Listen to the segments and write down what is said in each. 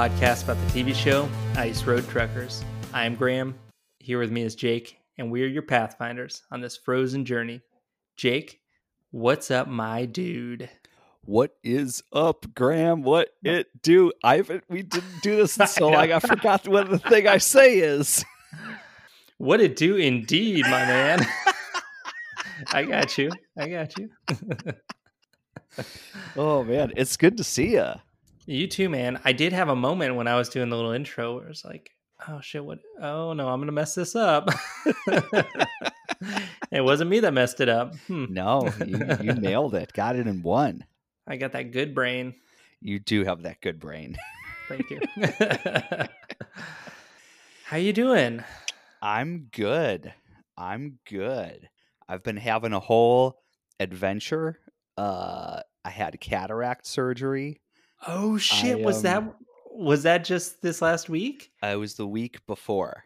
podcast about the TV show Ice Road Truckers. I'm Graham. Here with me is Jake, and we are your pathfinders on this frozen journey. Jake, what's up, my dude? What is up, Graham? What it do? We didn't do this, so I forgot what the thing I say is. What it do, indeed, my man. I got you. Oh man, it's good to see you. You too, man. I did have a moment when I was doing the little intro where it's like, oh shit, what? Oh no, I'm gonna mess this up. It wasn't me that messed it up. No, you nailed it. Got it in one. I got that good brain. You do have that good brain. Thank you. How you doing? I'm good. I've been having a whole adventure. I had cataract surgery. Oh shit. Was that just this last week? It was the week before.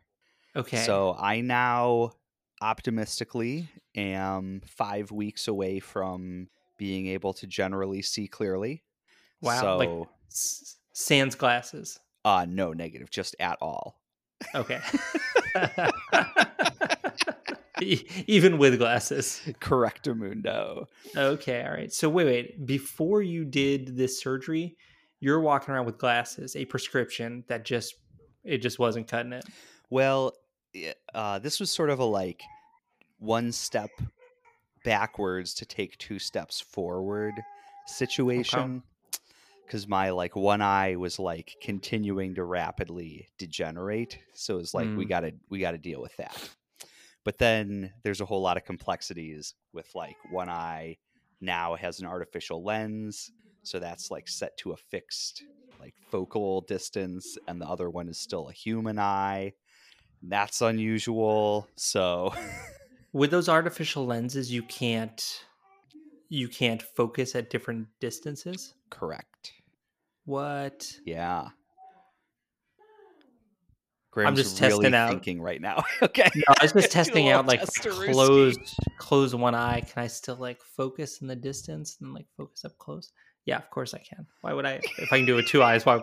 Okay. So I now optimistically am 5 weeks away from being able to generally see clearly. Wow. So, like sans glasses. No, negative, just at all. Okay. Even with glasses. Correctamundo. Okay. All right. So wait, before you did this surgery, you're walking around with glasses, a prescription that just wasn't cutting it. Well, this was sort of a like one step backwards to take two steps forward situation. Because my like one eye was like continuing to rapidly degenerate. So it's like, we gotta deal with that. But then there's a whole lot of complexities with like one eye now has an artificial lens. So that's like set to a fixed like focal distance. And the other one is still a human eye. That's unusual. So with those artificial lenses, you can't focus at different distances. Correct. What? Yeah. Graham's I'm just really testing out thinking right now. Okay. No, I was just testing out like close one eye. Can I still like focus in the distance and like focus up close? Yeah, of course I can. Why would I? If I can do it with two eyes, why?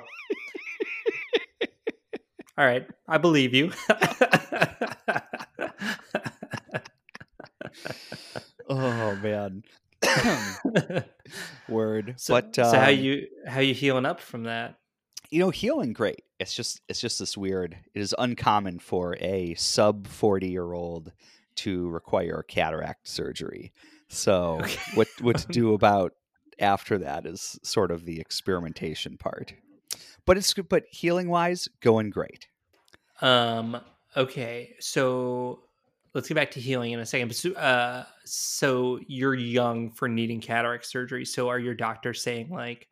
All right. I believe you. Oh man. Word. So how you healing up from that? You know, healing great. It's just this weird. It is uncommon for a sub 40-year-old to require cataract surgery. So okay. what to do about after that is sort of the experimentation part. But healing wise, going great. Okay. So let's get back to healing in a second. So you're young for needing cataract surgery. So are your doctors saying like,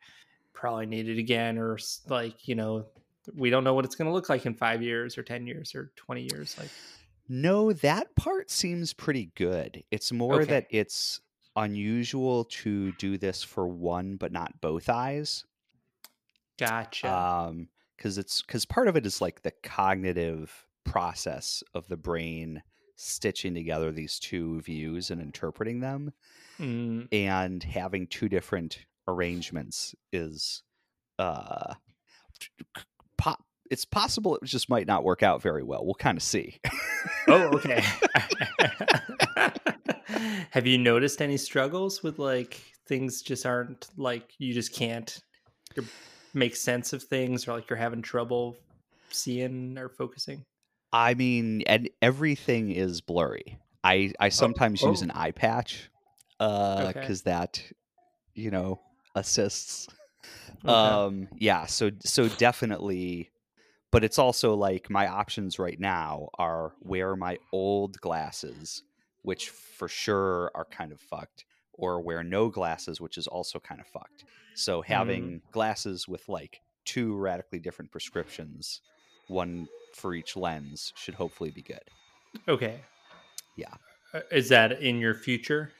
probably need it again, or like, you know, we don't know what it's going to look like in 5 years or 10 years or 20 years. Like, no, that part seems pretty good. It's more that it's unusual to do this for one, but not both eyes. Gotcha. Because part of it is like the cognitive process of the brain stitching together these two views and interpreting them, and having two different arrangements is it's possible it just might not work out very well. We'll kind of see. Oh, okay. Have you noticed any struggles with like things just aren't like you just can't make sense of things, or like you're having trouble seeing or focusing? I mean, and everything is blurry. I sometimes use an eye patch because that, you know, assists. Okay. Yeah. So definitely, but it's also like my options right now are wear my old glasses, which for sure are kind of fucked, or wear no glasses, which is also kind of fucked. So having glasses with like two radically different prescriptions, one for each lens, should hopefully be good. Okay. Yeah. Is that in your future?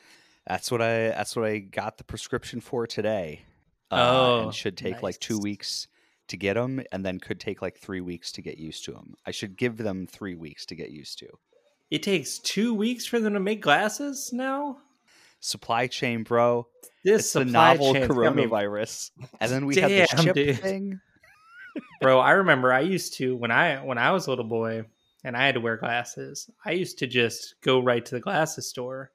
That's what I got the prescription for today. And should take like 2 weeks to get them, and then could take like 3 weeks to get used to them. I should give them 3 weeks to get used to. It takes 2 weeks for them to make glasses now? Supply chain, bro. It's the novel coronavirus. And then we have this chip thing. Bro, I remember I used to, when I was a little boy and I had to wear glasses, I used to just go right to the glasses store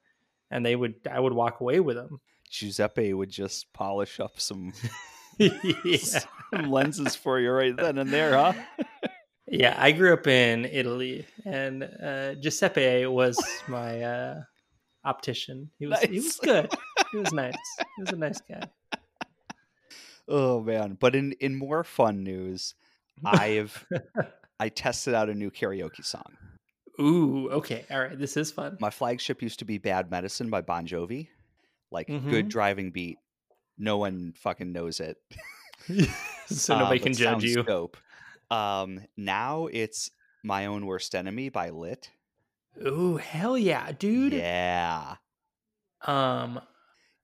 and I would walk away with them. Giuseppe would just polish up some, some lenses for you right then and there, huh? Yeah, I grew up in Italy and Giuseppe was my optician. He was good. He was nice. He was a nice guy. Oh man. But in more fun news, I tested out a new karaoke song. Ooh, okay. All right. This is fun. My flagship used to be Bad Medicine by Bon Jovi. Like good driving beat. No one fucking knows it. So nobody can judge you. Dope. Now it's My Own Worst Enemy by Lit. Ooh, hell yeah, dude. Yeah.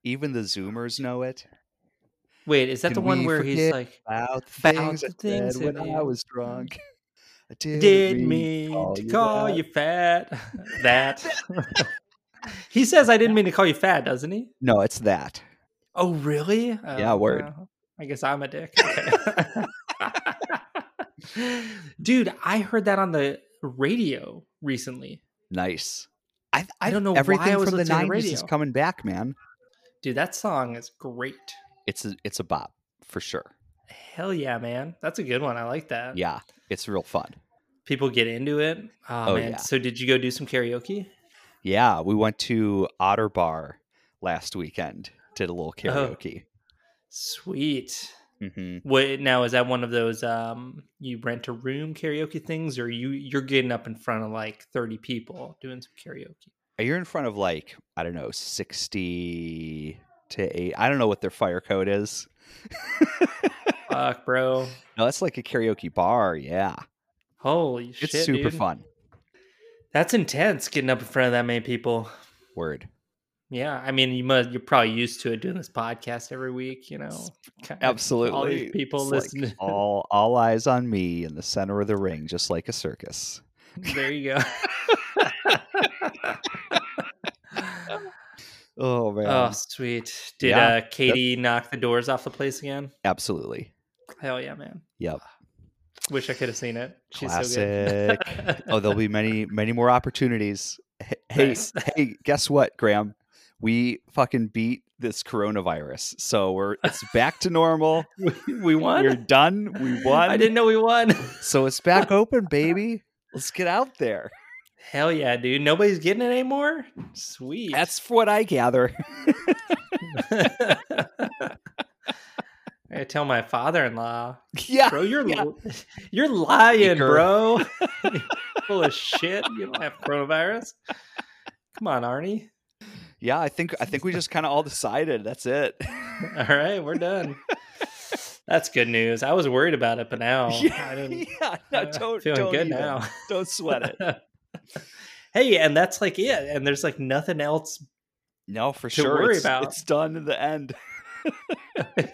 Even the Zoomers know it. Wait, is that the one where he's like, about the things when I was drunk? I did mean to call you fat. That. He says I didn't mean to call you fat, doesn't he? No, it's that. Oh, really? Yeah, word. I guess I'm a dick. Okay. Dude, I heard that on the radio recently. Nice. I don't know everything why I was from the 90s is coming back, man. Dude, that song is great. It's a bop for sure. Hell yeah, man. That's a good one. I like that. Yeah, it's real fun. People get into it. Oh man. Yeah. So did you go do some karaoke? Yeah, we went to Otter Bar last weekend. Did a little karaoke. Oh, sweet. Mm-hmm. What now, is that one of those you rent a room karaoke things, or you're getting up in front of like 30 people doing some karaoke? You're in front of like, I don't know, 60 to 8. I don't know what their fire code is. Fuck, bro. No, that's like a karaoke bar. Yeah. Holy shit. It's super fun. That's intense, getting up in front of that many people. Word. Yeah, I mean, you're probably used to it doing this podcast every week, you know. Absolutely. All these people listening. Like all eyes on me in the center of the ring, just like a circus. There you go. Oh, man. Oh, sweet. Did Katie knock the doors off the place again? Absolutely. Hell yeah, man. Yep. Wish I could have seen it. She's classic. So good. Oh, there'll be many, many more opportunities. Hey, nice. Hey, guess what, Graham? We fucking beat this coronavirus. So it's back to normal. We won. We're done. We won. I didn't know we won. So it's back open, baby. Let's get out there. Hell yeah, dude. Nobody's getting it anymore? Sweet. That's what I gather. I tell my father-in-law. Yeah. Bro, you're lying, bro. You're full of shit. You don't have coronavirus. Come on, Arnie. Yeah, I think we just kind of all decided. That's it. All right, we're done. That's good news. I was worried about it, but now I'm feeling good now. Don't sweat it. Hey, and that's like it. And there's like nothing else. No, for sure. Worry about. It's done in the end.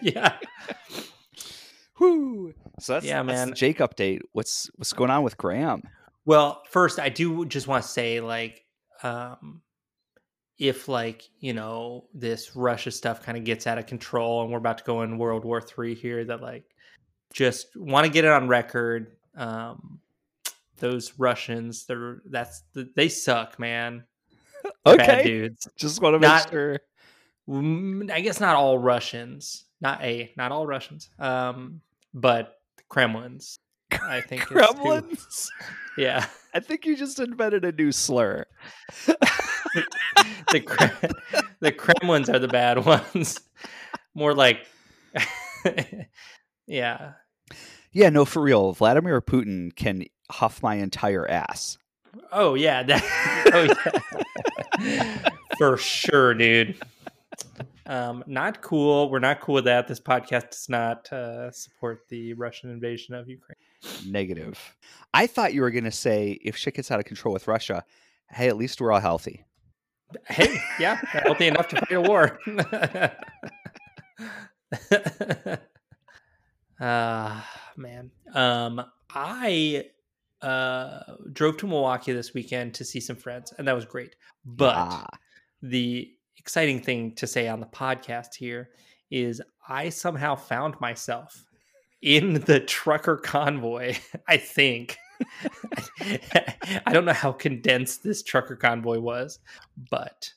Yeah. Whoo. So that's the Jake update. What's going on with Graham? Well, first I do just want to say, like, if like, you know, this Russia stuff kind of gets out of control and we're about to go in World War III here, that like, just want to get it on record. Those Russians, they suck, man. They're okay. Bad dudes. Just want to make sure. I guess not all Russians. Not all Russians. But the Kremlins, I think. Kremlins? Yeah. I think you just invented a new slur. The Kremlins are the bad ones. More like, yeah. Yeah, no, for real. Vladimir Putin can huff my entire ass. Oh, yeah. For sure, dude. Not cool. We're not cool with that. This podcast does not support the Russian invasion of Ukraine. Negative. I thought you were going to say, if shit gets out of control with Russia, hey, at least we're all healthy. Hey, yeah. Healthy enough to fight a war. Man. I drove to Milwaukee this weekend to see some friends, and that was great. But the exciting thing to say on the podcast here is I somehow found myself in the trucker convoy, I think. I don't know how condensed this trucker convoy was, but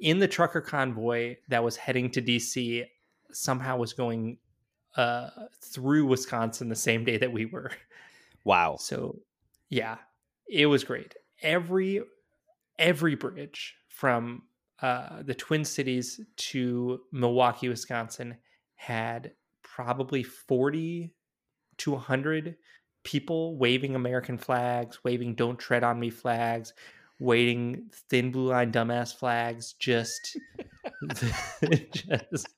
in the trucker convoy that was heading to DC, somehow was going through Wisconsin the same day that we were. Wow. So yeah, it was great. Every bridge from the Twin Cities to Milwaukee, Wisconsin had probably 40 to 100 people waving American flags, waving "Don't Tread on Me" flags, waving Thin Blue Line dumbass flags, just, just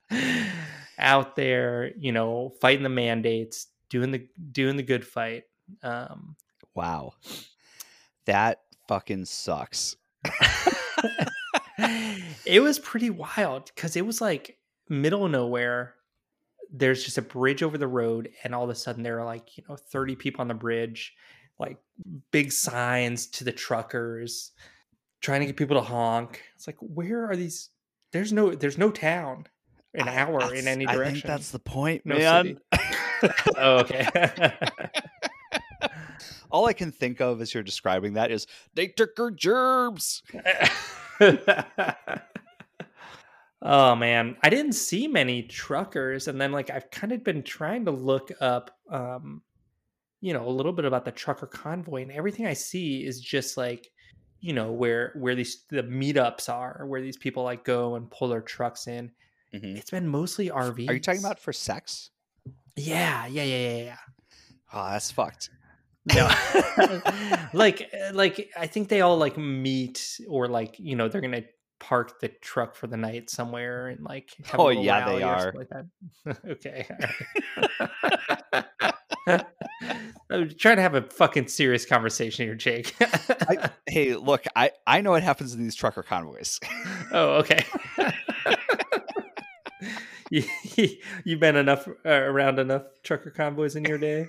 out there, you know, fighting the mandates, doing the good fight. Wow, that fucking sucks. It was pretty wild because it was like middle of nowhere. There's just a bridge over the road, and all of a sudden there are 30 people on the bridge, like big signs to the truckers, trying to get people to honk. It's like, where are these? There's no town an hour in any direction. I think that's the point, man. Oh, okay. All I can think of as you're describing that is, they took her germs. Oh man, I didn't see many truckers, and then I've kind of been trying to look up, a little bit about the trucker convoy, and everything I see is just where the meetups are, where these people go and pull their trucks in. Mm-hmm. It's been mostly RVs. Are you talking about for sex? Yeah. Oh, that's fucked. No, I think they all meet or they're gonna park the truck for the night somewhere and have a little rally or something like that. Okay. I'm trying to have a fucking serious conversation here, Jake. Hey, look, I know what happens in these trucker convoys. Oh, okay. You've been around enough trucker convoys in your day?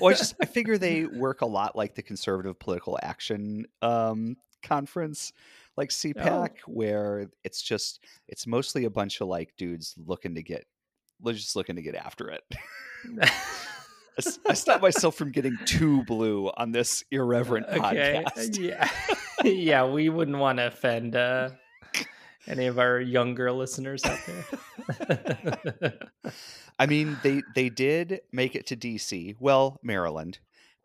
Well, I figure they work a lot like the Conservative Political Action Conference, like CPAC, where it's mostly a bunch of dudes looking to get after it. I stopped myself from getting too blue on this irreverent podcast. Yeah, yeah, we wouldn't want to offend any of our younger listeners out there. I mean, they did make it to DC, Maryland,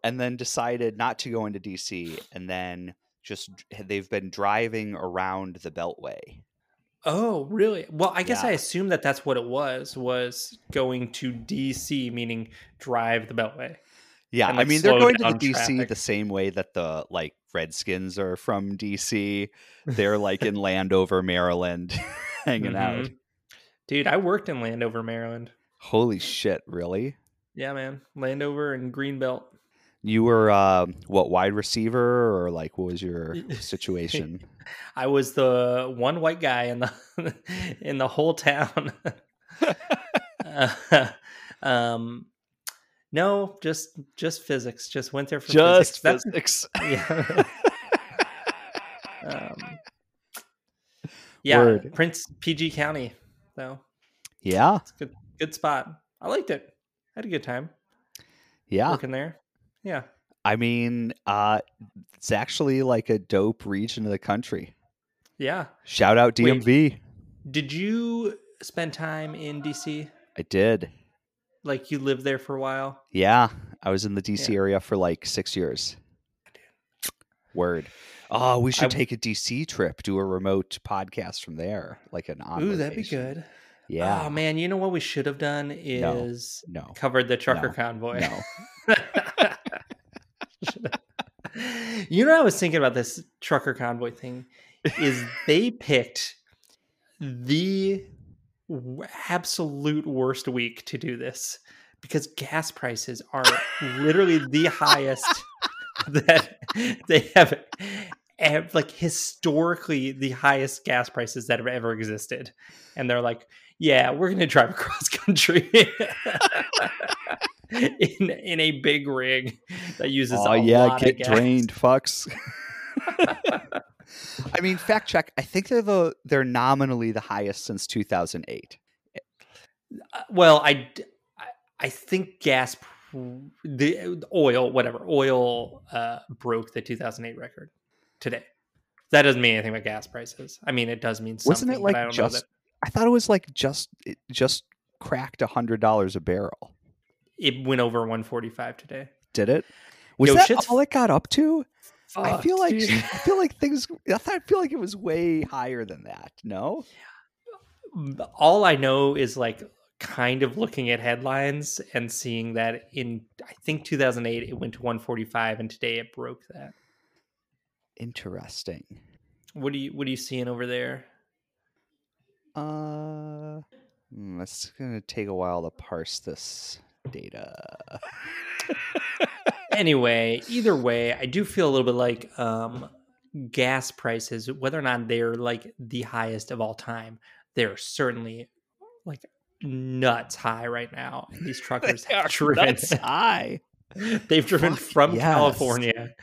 and then decided not to go into DC, and then they've been driving around the Beltway. Oh, really? Well, I guess I assume that's what it was going to DC, meaning drive the Beltway. Yeah, and, they're going to the DC traffic the same way that the Redskins are from DC. They're in Landover, Maryland, hanging out. Dude, I worked in Landover, Maryland. Holy shit, really? Yeah, man. Landover and Greenbelt. You were wide receiver, or what was your situation? I was the one white guy in the whole town. No, just physics. Just went there for physics. That's, yeah. Yeah. Word. PG County, though. Yeah. It's a good spot. I liked it. I had a good time. Yeah. Working there. Yeah. I mean, it's actually a dope region of the country. Yeah. Shout out DMV. Wait, did you spend time in DC? I did. You lived there for a while? Yeah. I was in the DC area for 6 years. Word. Oh, we should take a DC trip, do a remote podcast from there, an on. Ooh, that'd be good. Yeah. Oh man, you know what we should have done is covered the trucker convoy. No. You know, I was thinking about this trucker convoy thing is they picked the absolute worst week to do this because gas prices are literally the highest that they have historically the highest gas prices that have ever existed. And they're we're going to drive across country in a big rig that uses a lot of gas. Get drained, fucks. I mean, fact check, I think they're nominally the highest since 2008. Well, I I think gas, the oil, whatever, oil broke the 2008 record today. That doesn't mean anything about gas prices. I mean, it does mean something. Wasn't it like I thought it was like it just cracked $100 a barrel. It went over 145 today. Did it? Was that all it got up to? Fuck, I feel like I feel like it was way higher than that. No. All I know is like kind of looking at headlines and seeing that in, I think 2008, it went to 145 and today it broke that. Interesting. What are you seeing over there? It's going to take a while to parse this data. Anyway, either way, I do feel a little bit like gas prices, whether or not they're like the highest of all time, they're certainly like nuts high right now. And these truckers have driven nuts high. They've driven from California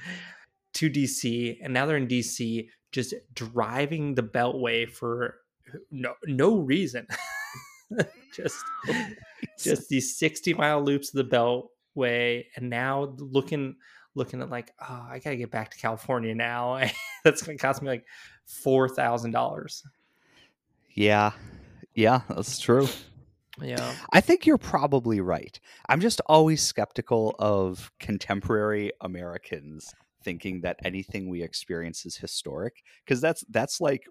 to DC, and now they're in DC just driving the Beltway for no reason. just these 60-mile loops of the Beltway, and now looking at like, oh, I gotta get back to California now. That's gonna cost me like $4,000. Yeah, that's true. Yeah, I think you're probably right. I'm just always skeptical of contemporary Americans thinking that anything we experience is historic, because that's like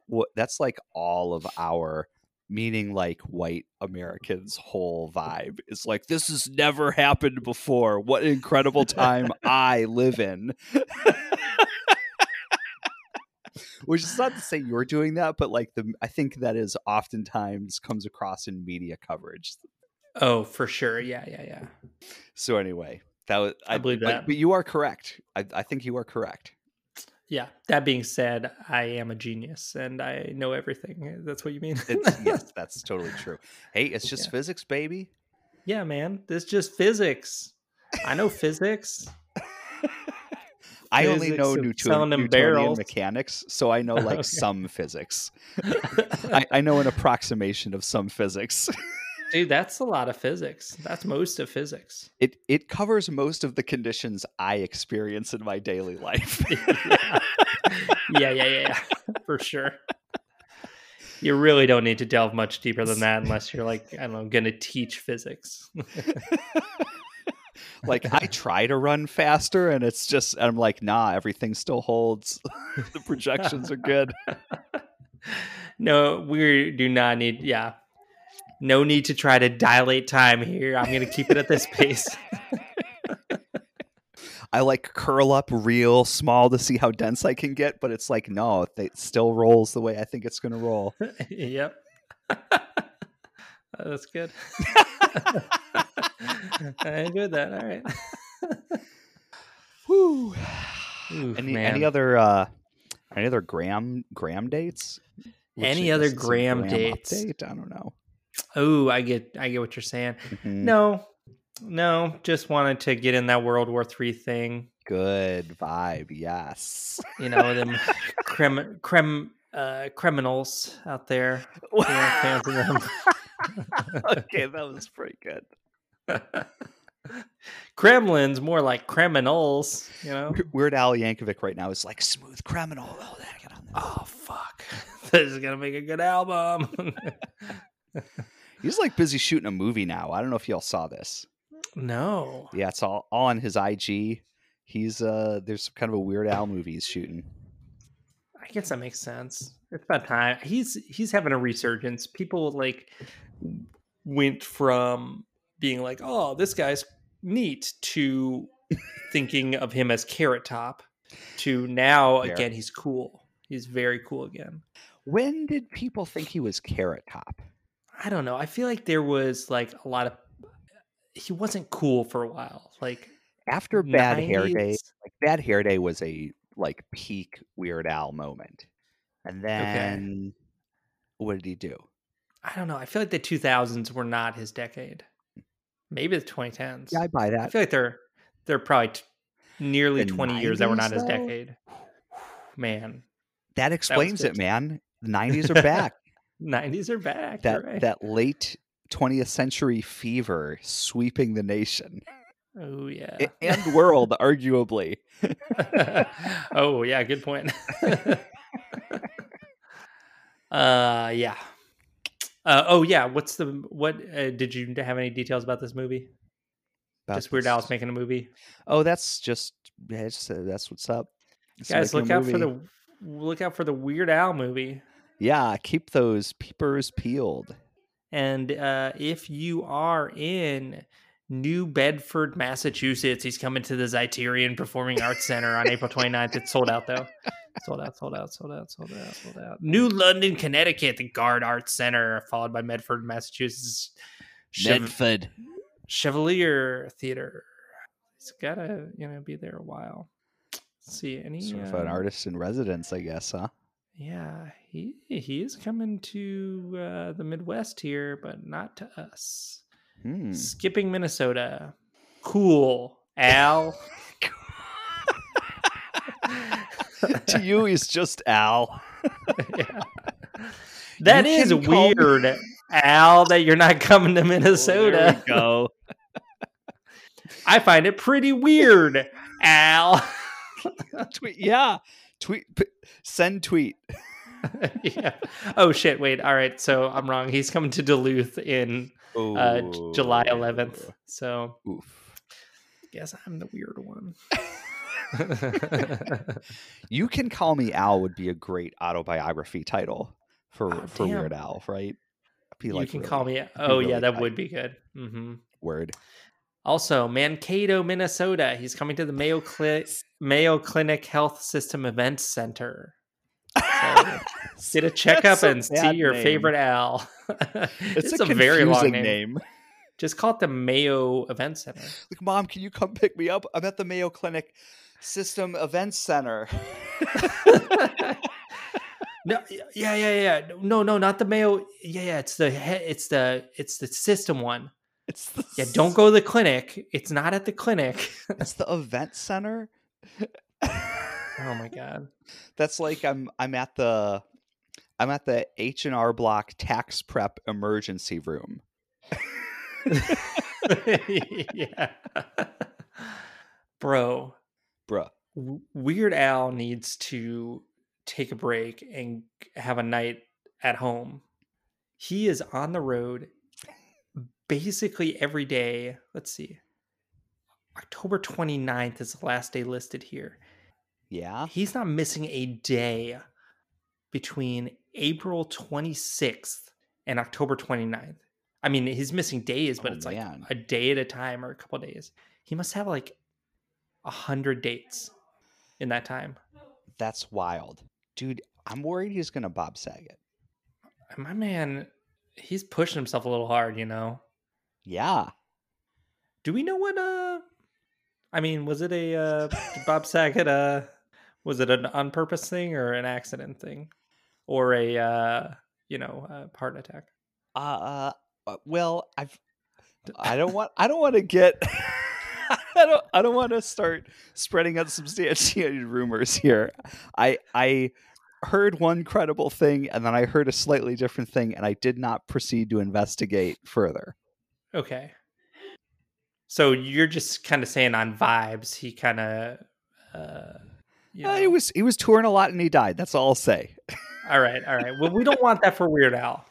all of our, meaning like white Americans' whole vibe is like, this has never happened before. What an incredible time I live in. Which is not to say you're doing that, but like I think that is oftentimes comes across in media coverage. Oh, for sure. Yeah. So anyway, I believe that. But you are correct. I think you are correct. Yeah. That being said, I am a genius and I know everything. That's what you mean. Yes, that's totally true. Hey, it's just physics, baby. Yeah, man. It's just physics. I know physics. I only know Newtonian mechanics, so I know like some physics. I know an approximation of some physics. Dude, that's a lot of physics. That's most of physics. It covers most of the conditions I experience in my daily life. Yeah, for sure. You really don't need to delve much deeper than that unless you're like, I don't know, going to teach physics. Like, I try to run faster and it's just, I'm like, nah, everything still holds. The projections are good. No, we do not need, no need to try to dilate time here. I'm going to keep it at this pace. I like curl up real small to see how dense I can get, but it's like, no, it still rolls the way I think it's going to roll. Yep. That's good. I enjoyed that. All right. Woo. Oof, any other Graham dates? Any other Graham dates? Update? I don't know. Oh, I get what you're saying. Mm-hmm. No, just wanted to get in that World War III thing. Good vibe, yes. You know, them criminals out there. You know, fans of them. Okay, that was pretty good. Kremlins, more like criminals, you know. Weird Al Yankovic right now is like smooth criminal. Oh, get on that. Oh, fuck. This is gonna make a good album. He's like busy shooting a movie now. I don't know if y'all saw this. No. Yeah, it's all on his IG. He's there's kind of a Weird Al movie he's shooting. I guess that makes sense. It's about time. He's having a resurgence. People like went from being like, oh, this guy's neat, to thinking of him as Carrot Top, to now again he's cool. He's very cool again. When did people think he was Carrot Top? I don't know. I feel like there was like a lot of, he wasn't cool for a while. Like after Bad Hair Day, like Bad Hair Day was a like peak Weird Al moment. And then what did he do? I don't know. I feel like the 2000s were not his decade. Maybe the 2010s. Yeah, I buy that. I feel like they're probably nearly 20 years that were not his decade. Man. That explains it, man. The 90s are back. That late 20th century fever sweeping the nation. Oh, yeah. And world, arguably. Oh, yeah. Good point. Yeah. Oh, yeah. What's the, did you have any details about this movie? Just Weird Al's making a movie? Oh, that's just, that's what's up. Guys, look out for the Weird Al movie. Yeah. Keep those peepers peeled. And if you are in New Bedford, Massachusetts, he's coming to the Zeiterian Performing Arts Center on April 29th. It's sold out, though. Sold out. New London, Connecticut, the Guard Arts Center, followed by Medford, Massachusetts. Chevalier Theater. It's got to, be there a while. Let's see, any sort of an artist in residence, I guess, huh? Yeah, he is coming to the Midwest here, but not to us. Skipping Minnesota. Cool, Al. To you, he's just Al. Yeah. That is weird, Al, that you're not coming to Minnesota. Well, there we go. I find it pretty weird, Al. Tweet. Yeah. Oh shit, wait. All right, so I'm wrong. He's coming to Duluth in July 11th. So guess I'm the weird one. You Can Call Me Al would be a great autobiography title for Weird Al, right? Be like, you can call me. Oh yeah, that would be good. Mm-hmm. Word. Also, Mankato, Minnesota. He's coming to the Mayo Clinic Health System Events Center. So, get a checkup and see your favorite Al. It's a very long name. Just call it the Mayo Event Center. Like, Mom, can you come pick me up? I'm at the Mayo Clinic System Events Center. No, yeah. No, not the Mayo. Yeah. It's the system one. Don't go to the clinic. It's not at the clinic. It's the event center. Oh my god. That's like I'm at the H&R Block tax prep emergency room. Yeah. Bro. Weird Al needs to take a break and have a night at home. He is on the road basically every day. Let's see. October 29th is the last day listed here. Yeah. He's not missing a day between April 26th and October 29th. I mean, he's missing days, but like a day at a time or a couple of days. He must have like 100 dates in that time. That's wild. Dude, I'm worried he's going to Bob Saget. My man, he's pushing himself a little hard, Yeah. Do we know what, was it a Bob Saget, was it an on purpose thing or an accident thing or a, heart attack? Well, I don't want to start spreading unsubstantiated rumors here. I heard one credible thing and then I heard a slightly different thing and I did not proceed to investigate further. Okay. So you're just kind of saying on vibes, he kind of, he was touring a lot and he died. That's all I'll say. All right. Well, we don't want that for Weird Al.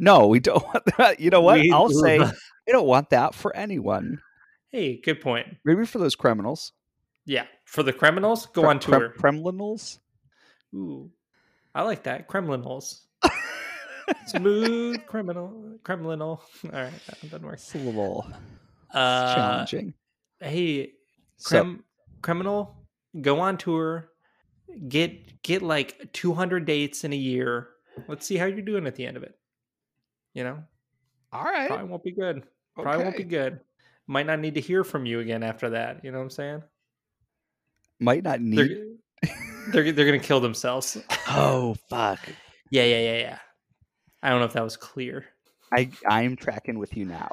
No, we don't want that. You know what? I'll say we don't want that for anyone. Hey, good point. Maybe for those criminals. Yeah. For the criminals, go on tour. Kremlinals. Ooh, I like that. Kremlinals. Smooth Kremlinal. All right. That doesn't work. It's a little... challenging. Hey, criminal, go on tour, get like 200 dates in a year. Let's see how you're doing at the end of it. All right. Probably won't be good. Okay. Might not need to hear from you again after that. You know what I'm saying? Might not need. They're gonna kill themselves. Oh fuck. Yeah. I don't know if that was clear. I'm tracking with you now.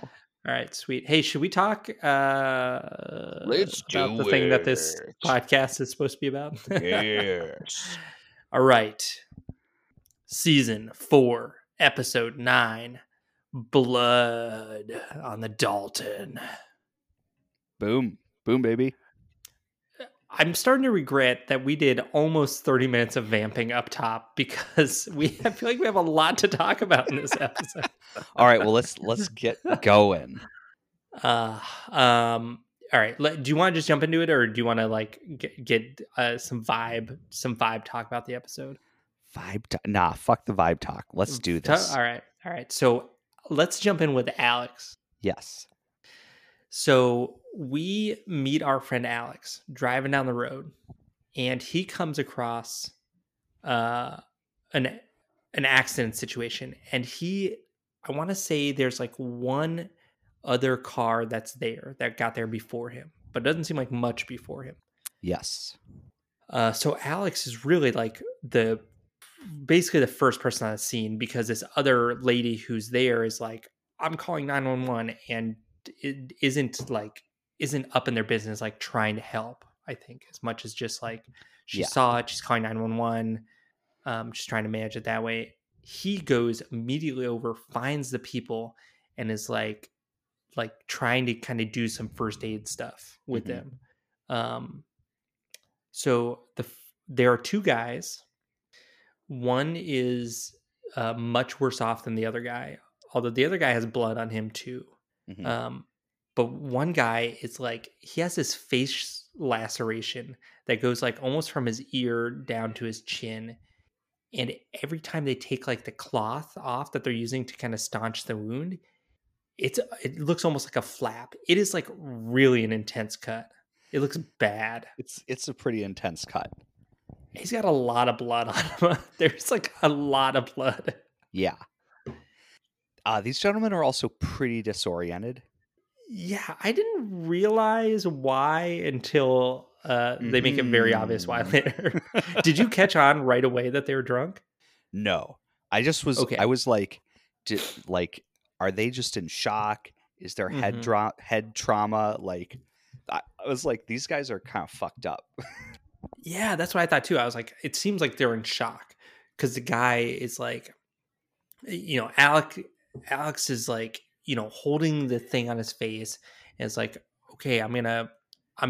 All right, sweet. Hey, should we talk about the thing that this podcast is supposed to be about? Yes. All right. Season 4, episode 9, blood on the Dalton. Boom. Boom, baby. I'm starting to regret that we did almost 30 minutes of vamping up top because I feel like we have a lot to talk about in this episode. All right, well, let's get going. All right, do you want to just jump into it, or do you want to like get some vibe talk about the episode? Nah, fuck the vibe talk. Let's do this. All right. So let's jump in with Alex. Yes. So we meet our friend Alex driving down the road, and he comes across an accident situation. And I want to say there's like one other car that's there that got there before him, but it doesn't seem like much before him. Yes. So Alex is really like basically the first person on the scene, because this other lady who's there is like, I'm calling 911, and it isn't up in their business, like trying to help, I think, as much as just like saw it, she's calling 911, just trying to manage it that way. He goes immediately over, finds the people, and is like trying to kind of do some first aid stuff with them. So there are two guys. One is much worse off than the other guy, although the other guy has blood on him too. But one guy is like, he has this face laceration that goes like almost from his ear down to his chin. And every time they take like the cloth off that they're using to kind of staunch the wound, it looks almost like a flap. It is like really an intense cut. It looks bad. It's a pretty intense cut. He's got a lot of blood on him. There's like a lot of blood. Yeah. These gentlemen are also pretty disoriented. Yeah, I didn't realize why until they make it very obvious why later. Did you catch on right away that they were drunk? No, I just was. Okay. I was like, are they just in shock? Is there head trauma? Like, I was like, these guys are kind of fucked up. Yeah, that's what I thought too. I was like, it seems like they're in shock, because the guy is like, you know, Alex is like, you know, holding the thing on his face, and it's like, okay, I'm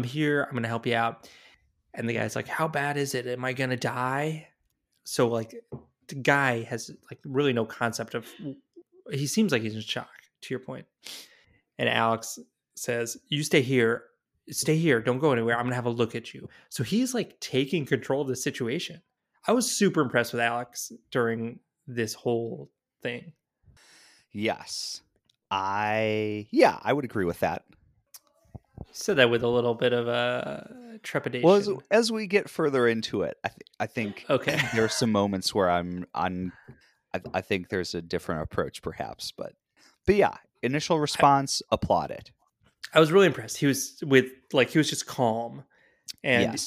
here, I'm gonna help you out. And the guy's like, how bad is it? Am I gonna die? So like, the guy has like really no concept of, he seems like he's in shock, to your point. And Alex says, you stay here, don't go anywhere, I'm gonna have a look at you. So he's like taking control of the situation. I was super impressed with Alex during this whole thing. Yes. I would agree with that. Said that with a little bit of a trepidation. Well, as we get further into it, I think okay, there are some moments where I think there's a different approach, perhaps. But yeah, initial response, applaud it. I was really impressed. He was just calm, and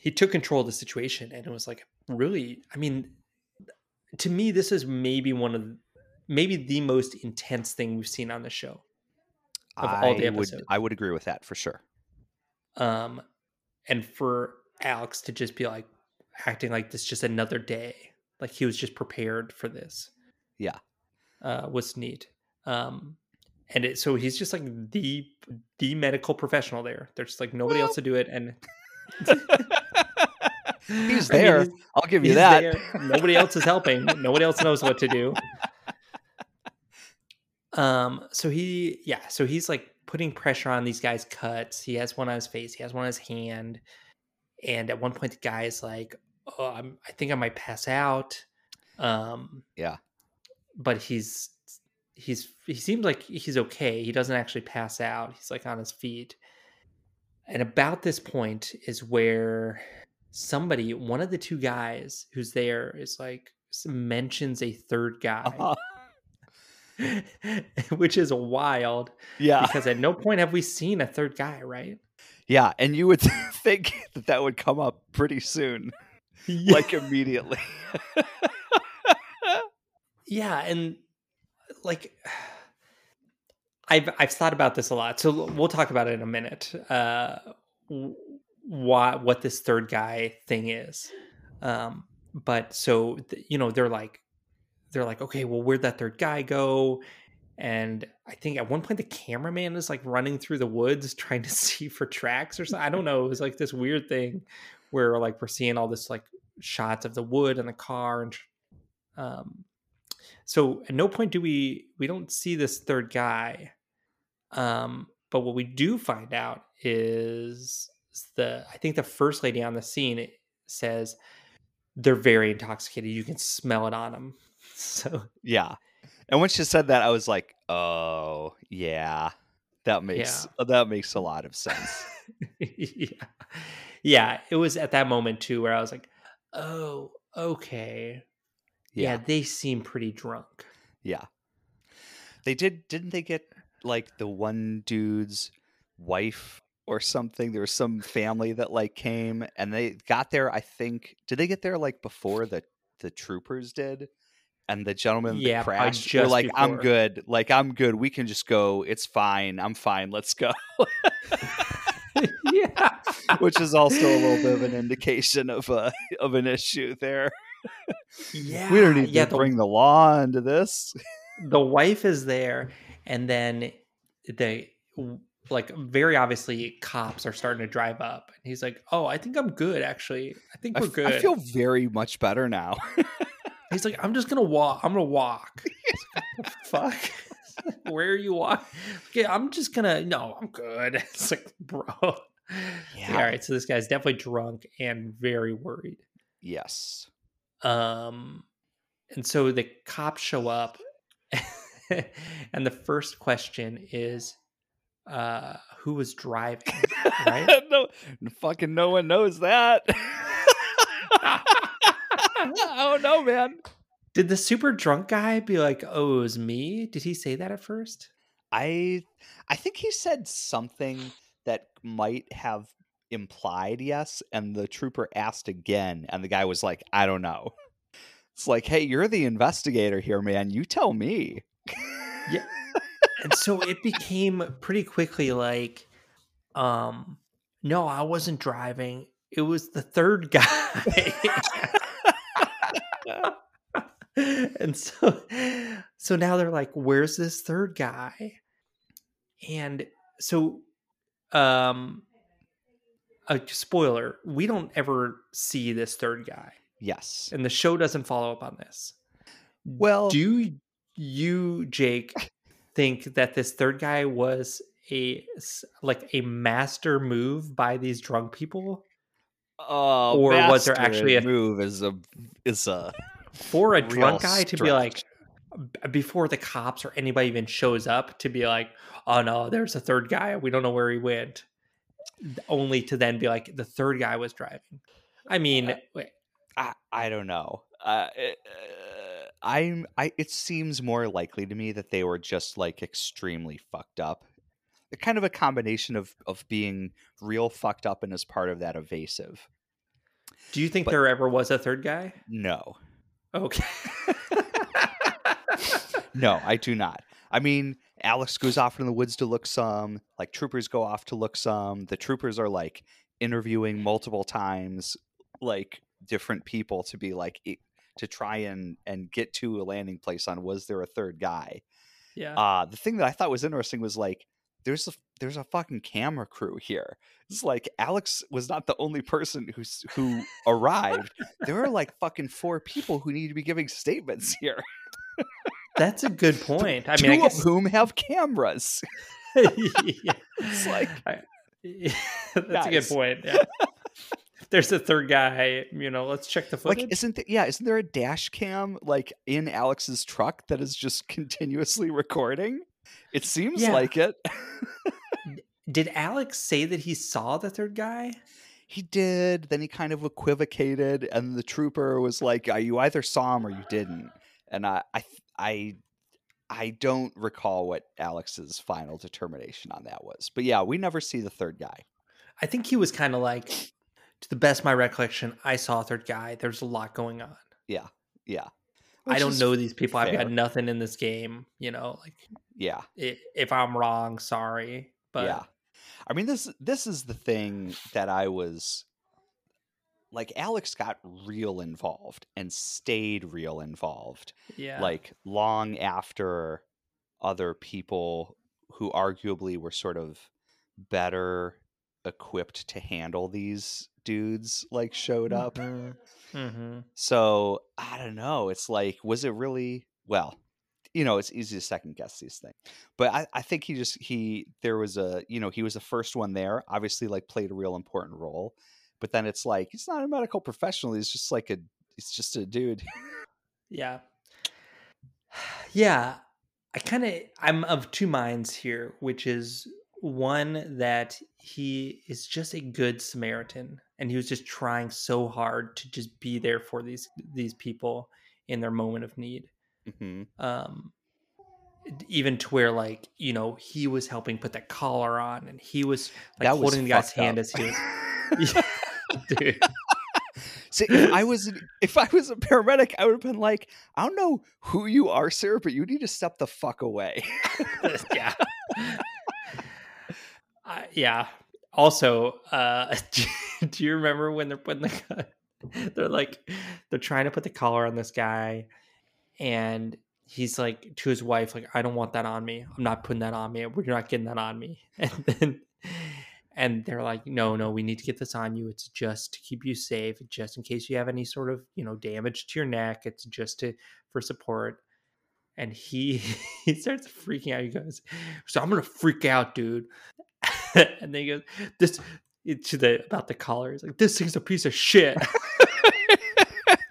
he took control of the situation, and it was like really. I mean, to me, this is maybe the most intense thing we've seen on the show of all the episodes. I would agree with that for sure. And for Alex to just be like acting like this, just another day, like he was just prepared for this. Yeah. Was neat. So he's just like the medical professional there. There's like nobody else to do it. And he's there. I mean, I'll give you that. There. Nobody else is helping. Nobody else knows what to do. So he's like putting pressure on these guys' cuts. He has one on his face, he has one on his hand. And at one point the guy is like, oh, I think I might pass out. But he seems like he's okay. He doesn't actually pass out. He's like on his feet. And about this point is where one of the two guys who's there is like, mentions a third guy. Uh-huh. Which is wild, because at no point have we seen a third guy, right? Yeah, and you would think that would come up pretty soon. Like immediately. Yeah, and like I've thought about this a lot, so we'll talk about it in a minute, what this third guy thing is. But so, you know, they're like, okay, well, where'd that third guy go? And I think at one point the cameraman is like running through the woods trying to see for tracks or something. I don't know. It was like this weird thing where like we're seeing all this like shots of the wood and the car. And so at no point do we don't see this third guy. But what we do find out is I think the first lady on the scene says they're very intoxicated. You can smell it on them. So yeah. And when she said that, I was like, "Oh, yeah, that makes a lot of sense." Yeah. It was at that moment too where I was like, "Oh, okay, yeah they seem pretty drunk." Yeah, they did. Didn't they get like the one dude's wife or something? There was some family that like came and they got there. I think did they get there like before the troopers did? And the gentleman that crashed, you're like, before. I'm good. Like, I'm good. We can just go. It's fine. I'm fine. Let's go. Yeah. Which is also a little bit of an indication of an issue there. Yeah. We don't need to bring the law into this. The wife is there. And then they, like, very obviously cops are starting to drive up. And he's like, oh, I think I'm good, actually. I think we're good. I feel very much better now. He's like, I'm just going to walk. I'm going to walk. Fuck. Where are you walking? Okay, I'm just going to. No, I'm good. It's like, bro. Yeah. All right. So this guy's definitely drunk and very worried. Yes. And so the cops show up. And the first question is, who was driving? Right? No, fucking no one knows that. I don't know, man. Did the super drunk guy be like, oh, it was me? Did he say that at first? I think he said something that might have implied yes, and the trooper asked again, and the guy was like, I don't know. It's like, hey, you're the investigator here, man. You tell me. Yeah. And so it became pretty quickly like, no, I wasn't driving. It was the third guy. And so now they're like, where's this third guy? And so, a spoiler, we don't ever see this third guy. Yes. And the show doesn't follow up on this. Well, do you, Jake, think that this third guy was a master move by these drunk people? Oh, or was there actually a move is a for a drunk guy to be like, before the cops or anybody even shows up, to be like, oh no, there's a third guy, we don't know where he went, only to then be like, the third guy was driving. I mean, I don't know. It seems more likely to me that they were just like extremely fucked up. Kind of a combination of being real fucked up and as part of that evasive. Do you think there ever was a third guy? No. Okay. No, I do not. I mean, Alex goes off in the woods to look some, like troopers go off to look some. The troopers are like interviewing multiple times, like different people to be like, to try and get to a landing place on, was there a third guy? Yeah. The thing that I thought was interesting was like, there's a fucking camera crew here. It's like Alex was not the only person who arrived. There are like fucking 4 people who need to be giving statements here. That's a good point. I mean, I guess... of whom have cameras. Yeah. It's like that's nice. A good point. Yeah. There's a third guy, you know, let's check the footage. Like, isn't there a dash cam like in Alex's truck that is just continuously recording? It seems like it. Did Alex say that he saw the third guy? He did. Then he kind of equivocated, and the trooper was like, you either saw him or you didn't. And I don't recall what Alex's final determination on that was. But yeah, we never see the third guy. I think he was kind of like, to the best of my recollection, I saw a third guy. There's a lot going on. Yeah, yeah. Which I don't know these people. Fair. I've got nothing in this game, you know, like, yeah, if I'm wrong, sorry. But yeah, I mean, this is the thing that I was like, Alex got real involved and stayed real involved. Yeah. Like long after other people who arguably were sort of better equipped to handle these dudes like showed up. Mm-hmm. Mm-hmm. So I don't know. It's like, was it really, well, you know, it's easy to second guess these things, but I think he just, there was a, you know, he was the first one there, obviously like played a real important role, but then it's like, it's not a medical professional. He's just like it's just a dude. Yeah. Yeah. I'm of two minds here, which is one that he is just a good Samaritan and he was just trying so hard to just be there for these people in their moment of need. Mm-hmm. Even to where, like, you know, he was helping put that collar on and he was like holding the guy's hand as he was. Dude. See, if I was a paramedic, I would have been like, I don't know who you are, sir, but you need to step the fuck away. Yeah. Yeah. Also, do you remember when they're putting they're trying to put the collar on this guy and he's like to his wife, like, I don't want that on me. I'm not putting that on me. We're not getting that on me. And they're like, no, we need to get this on you. It's just to keep you safe, just in case you have any sort of, you know, damage to your neck. It's just for support. And he starts freaking out. He goes, so I'm going to freak out, dude. And then he goes, about the collar. He's like, this thing's a piece of shit.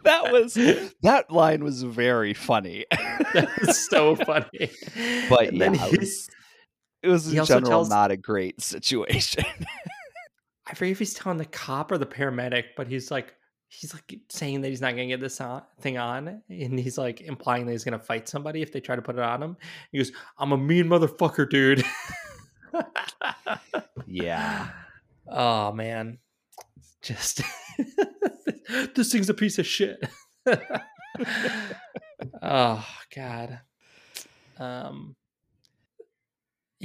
That line was very funny. That was so funny. But and yeah, it was in general not a great situation. I forget if he's telling the cop or the paramedic, but he's saying that he's not going to get this thing on. And he's like implying that he's going to fight somebody if they try to put it on him. He goes, I'm a mean motherfucker, dude. Yeah. Oh, man. It's just, this thing's a piece of shit. Oh, God.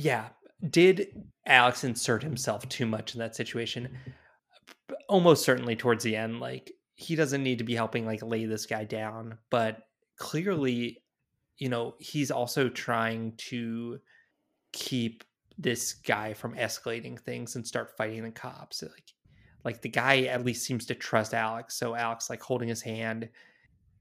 Yeah. Did Alex insert himself too much in that situation? Almost certainly towards the end, like he doesn't need to be helping like lay this guy down, but clearly, you know, he's also trying to keep this guy from escalating things and start fighting the cops. Like the guy at least seems to trust Alex. So Alex like holding his hand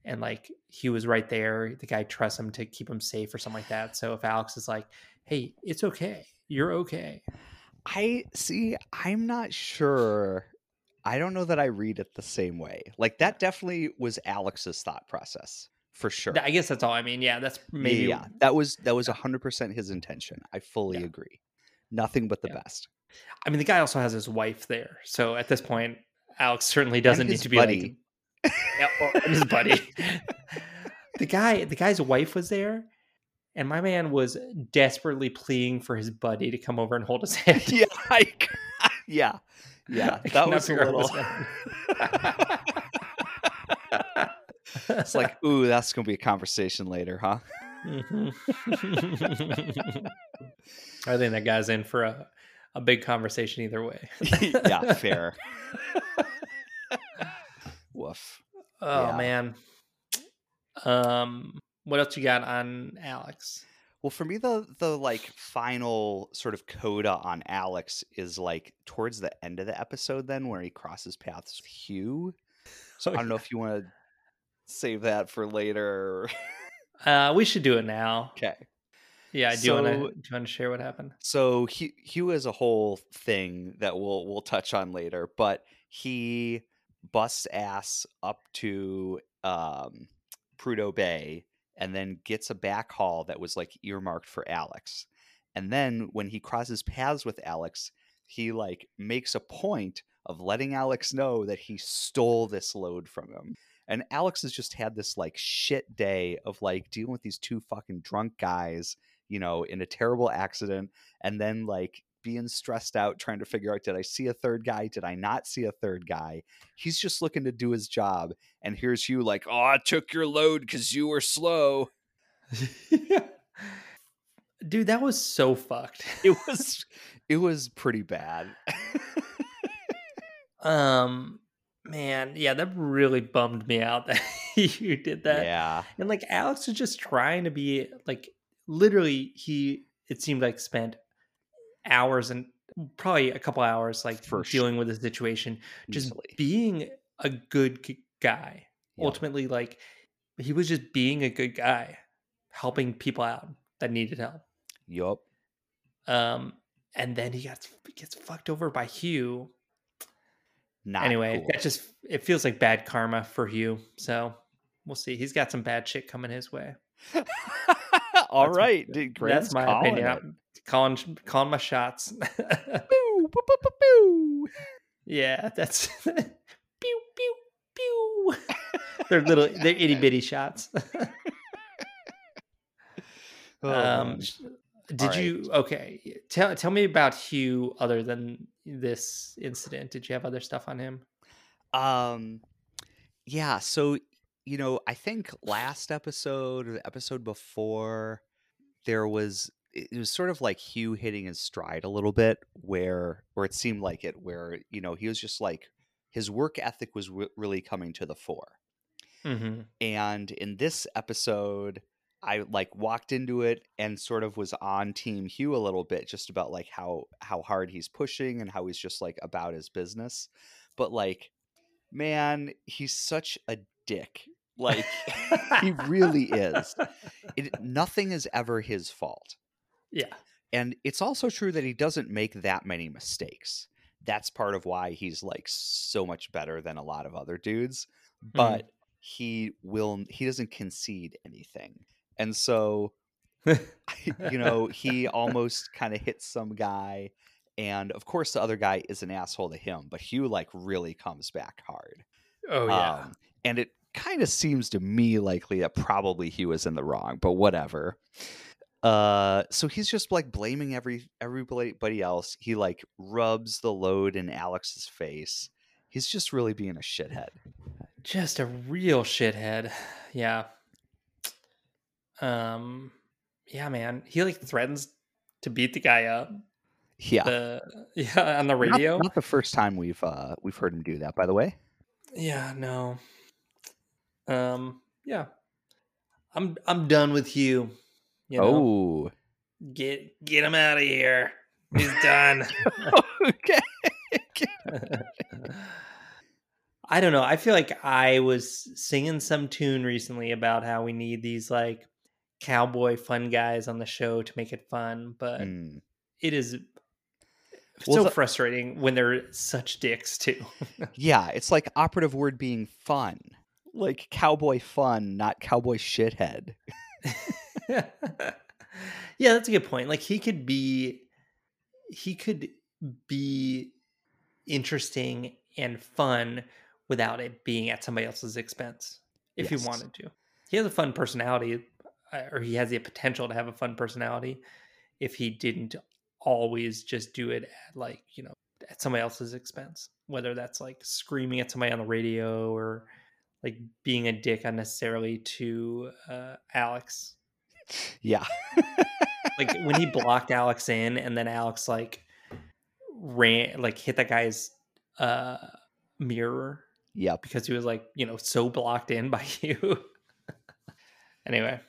and like he was right there. The guy trusts him to keep him safe or something like that. So if Alex is like, hey, it's okay. You're okay. I'm not sure. I don't know that I read it the same way. Like that definitely was Alex's thought process for sure. I guess that's all I mean. Yeah, that's maybe. Yeah, that was 100% his intention. I fully agree. Nothing but the best. I mean, the guy also has his wife there. So at this point, Alex certainly doesn't need to be buddy. Like and his buddy. The guy's wife was there. And my man was desperately pleading for his buddy to come over and hold his hand. Yeah, yeah. That was a little. It's like, ooh, that's gonna be a conversation later, huh? Mm-hmm. I think that guy's in for a big conversation either way. Yeah, fair. Woof. Oh man. What else you got on Alex? Well, for me, the like final sort of coda on Alex is like towards the end of the episode then where he crosses paths with Hugh. So I don't know if you want to save that for later. We should do it now. Okay. Yeah, do you want to share what happened? So Hugh is a whole thing that we'll touch on later, but he busts ass up to Prudhoe Bay. And then gets a back haul that was like earmarked for Alex. And then when he crosses paths with Alex, he like makes a point of letting Alex know that he stole this load from him. And Alex has just had this like shit day of like dealing with these two fucking drunk guys, you know, in a terrible accident. And then like being stressed out, trying to figure out, did I see a third guy? Did I not see a third guy? He's just looking to do his job. And here's you like, oh, I took your load because you were slow. Dude, that was so fucked. It was pretty bad. Man, yeah, that really bummed me out that you did that. Yeah. And like Alex was just trying to be like literally it seemed like spent hours and probably a couple hours like dealing with the situation, just being a good guy. Yeah. Ultimately, like he was just being a good guy, helping people out that needed help. Yup. And then he gets fucked over by Hugh. Not anyway, cool. That just, it feels like bad karma for Hugh. So we'll see. He's got some bad shit coming his way. All that's right. That's my opinion. Calling my shots. Boo, boo, boo, boo. Yeah, that's pew, pew, pew. They're itty bitty shots. Tell me about Hugh other than this incident. Did you have other stuff on him? Yeah, so I think last episode or the episode before, it was sort of like Hugh hitting his stride a little bit, or it seemed like it, where he was just like his work ethic was really coming to the fore. Mm-hmm. And in this episode, I like walked into it and sort of was on Team Hugh a little bit, just about like how hard he's pushing and how he's just like about his business. But like, man, he's such a dick. Like he really is. Nothing is ever his fault. Yeah. And it's also true that he doesn't make that many mistakes. That's part of why he's like so much better than a lot of other dudes, but he doesn't concede anything. And so, he almost kind of hits some guy. And of course, the other guy is an asshole to him. But Hugh, like, really comes back hard. Oh, yeah. And it kind of seems to me likely that probably Hugh is in the wrong. But whatever. So he's just, like, blaming everybody else. He, like, rubs the load in Alex's face. He's just really being a shithead. Just a real shithead. Yeah. Yeah, man. He like threatens to beat the guy up. Yeah. On the radio. Not the first time we've heard him do that, by the way. Yeah, no. Yeah. I'm done with Hugh. Oh. Get him out of here. He's done. Okay. I don't know. I feel like I was singing some tune recently about how we need these like cowboy fun guys on the show to make it fun, but it is so frustrating when they're such dicks too. Yeah, it's like operative word being fun, like cowboy fun, not cowboy shithead. Yeah, that's a good point. Like he could be interesting and fun without it being at somebody else's expense if he wanted to. He has a fun personality. Or he has the potential to have a fun personality if he didn't always just do it at like, at somebody else's expense, whether that's like screaming at somebody on the radio or like being a dick unnecessarily to Alex. Yeah. Like when he blocked Alex in and then Alex like ran, like hit that guy's mirror. Yeah. Because he was like, so blocked in by you. Anyway.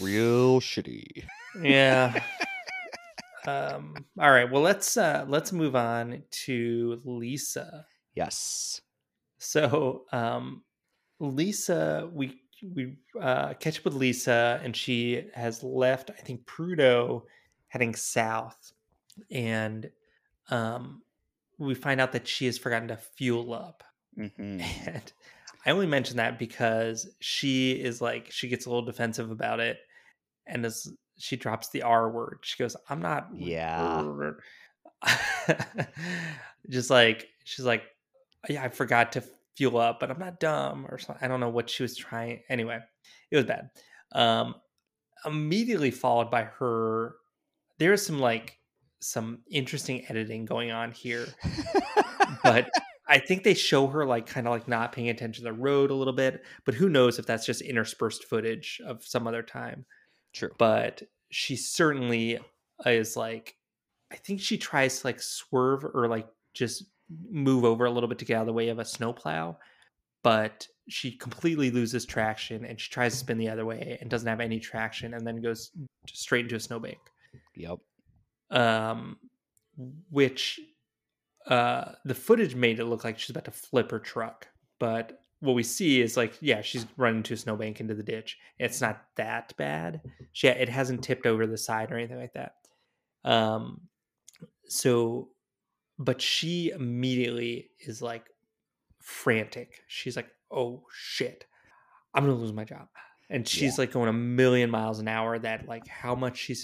Real shitty. Yeah. All right. Well, let's move on to Lisa. Yes. So, Lisa, we catch up with Lisa, and she has left, I think, Prudhoe, heading south, and we find out that she has forgotten to fuel up. Mm-hmm. And I only mention that because she is like, she gets a little defensive about it, and as she drops the R word, she goes, "I'm not." Yeah. Just like, she's like, "Yeah, I forgot to fuel up, but I'm not dumb," or something. I don't know what she was trying. Anyway, it was bad. Immediately followed by her, there is some interesting editing going on here, but. I think they show her like kind of like not paying attention to the road a little bit, but who knows if that's just interspersed footage of some other time. True. But she certainly is like, I think she tries to like swerve or like just move over a little bit to get out of the way of a snowplow, but she completely loses traction and she tries to spin the other way and doesn't have any traction and then goes straight into a snowbank. Yep. Which the footage made it look like she's about to flip her truck, but what we see is like, yeah, she's running into a snowbank into the ditch. It's not that bad. It hasn't tipped over the side or anything like that. But she immediately is like frantic. She's like, oh shit, I'm going to lose my job. And she's like going a million miles an hour that like how much she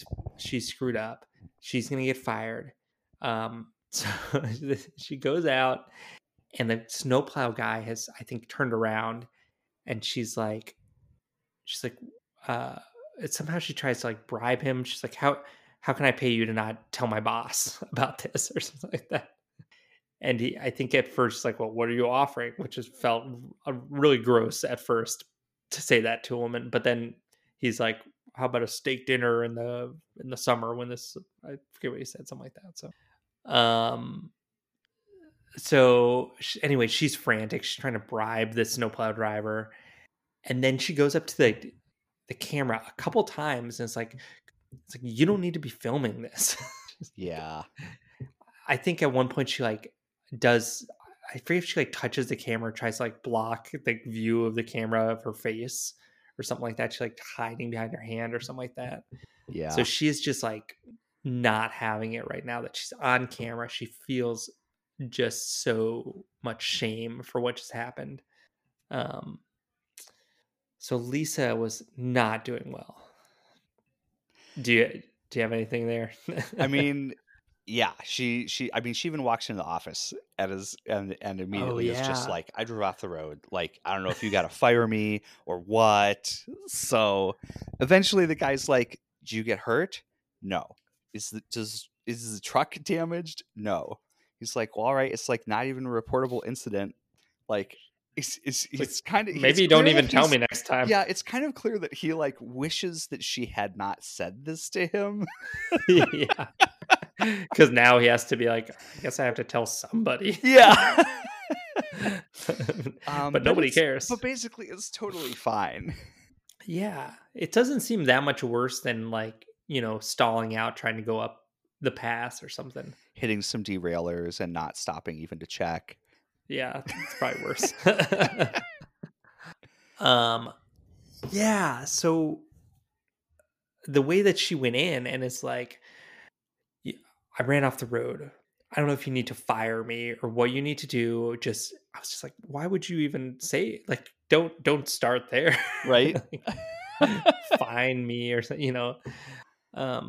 screwed up. She's going to get fired. So she goes out and the snowplow guy has, I think, turned around and she's like, somehow she tries to like bribe him. She's like, how can I pay you to not tell my boss about this or something like that? And he, I think at first, like, well, what are you offering? Which is felt really gross at first to say that to a woman. But then he's like, how about a steak dinner in the summer when this, I forget what he said, something like that. So anyway, she's frantic. She's trying to bribe this snowplow driver. And then she goes up to the camera a couple times. And it's like, you don't need to be filming this. Yeah. I think at one point she like does, I forget if she like touches the camera, tries to like block the view of the camera of her face or something like that. She's like hiding behind her hand or something like that. Yeah. So she is just like not having it right now that she's on camera. She feels just so much shame for what just happened. So Lisa was not doing well. Do you have anything there? I mean, yeah, she even walks into the office and immediately is just like, I drove off the road. Like, I don't know if you got to fire me or what. So eventually the guy's like, do you get hurt? No. Is the truck damaged? No. He's like, well, all right. It's like not even a reportable incident. Like, it's kind of, maybe you don't even tell me next time. Yeah, it's kind of clear that he like wishes that she had not said this to him. Yeah, because now he has to be like, I guess I have to tell somebody. Yeah, but nobody cares. But basically, it's totally fine. Yeah, it doesn't seem that much worse than like, you know, stalling out, trying to go up the pass or something, hitting some derailers and not stopping even to check. Yeah, it's probably worse. Yeah, so the way that she went in and it's like, I ran off the road. I don't know if you need to fire me or what you need to do. Just, I was just like, why would you even say, like, don't start there. Right. Like, find me or something, you know. I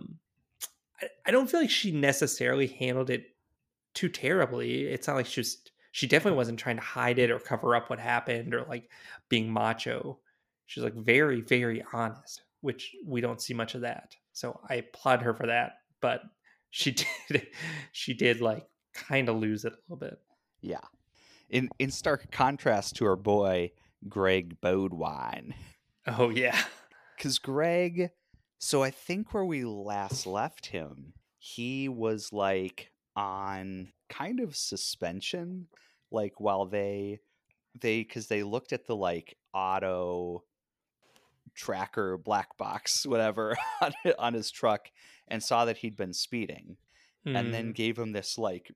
don't feel like she necessarily handled it too terribly. It's not like she definitely wasn't trying to hide it or cover up what happened or like being macho. She's like very, very honest, which we don't see much of that. So I applaud her for that, but she did like kind of lose it a little bit. Yeah. In stark contrast to her boy, Greg Bodwine. Oh yeah. 'Cause Greg, so I think where we last left him, he was like on kind of suspension, like while they because they looked at the like auto tracker black box whatever on his truck and saw that he'd been speeding, and then gave him this like